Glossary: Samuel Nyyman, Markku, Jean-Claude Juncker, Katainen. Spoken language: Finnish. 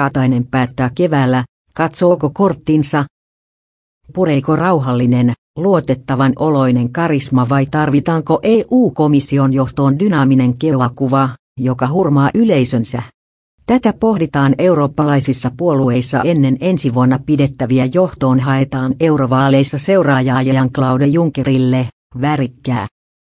Katainen päättää keväällä, katsooko korttinsa. Pureiko rauhallinen, luotettavan oloinen karisma vai tarvitaanko EU-komission johtoon dynaaminen keulakuva, joka hurmaa yleisönsä? Tätä pohditaan eurooppalaisissa puolueissa ennen ensi vuonna pidettäviä johtoon haetaan eurovaaleissa seuraajaa Jean-Claude Junckerille, värikkää.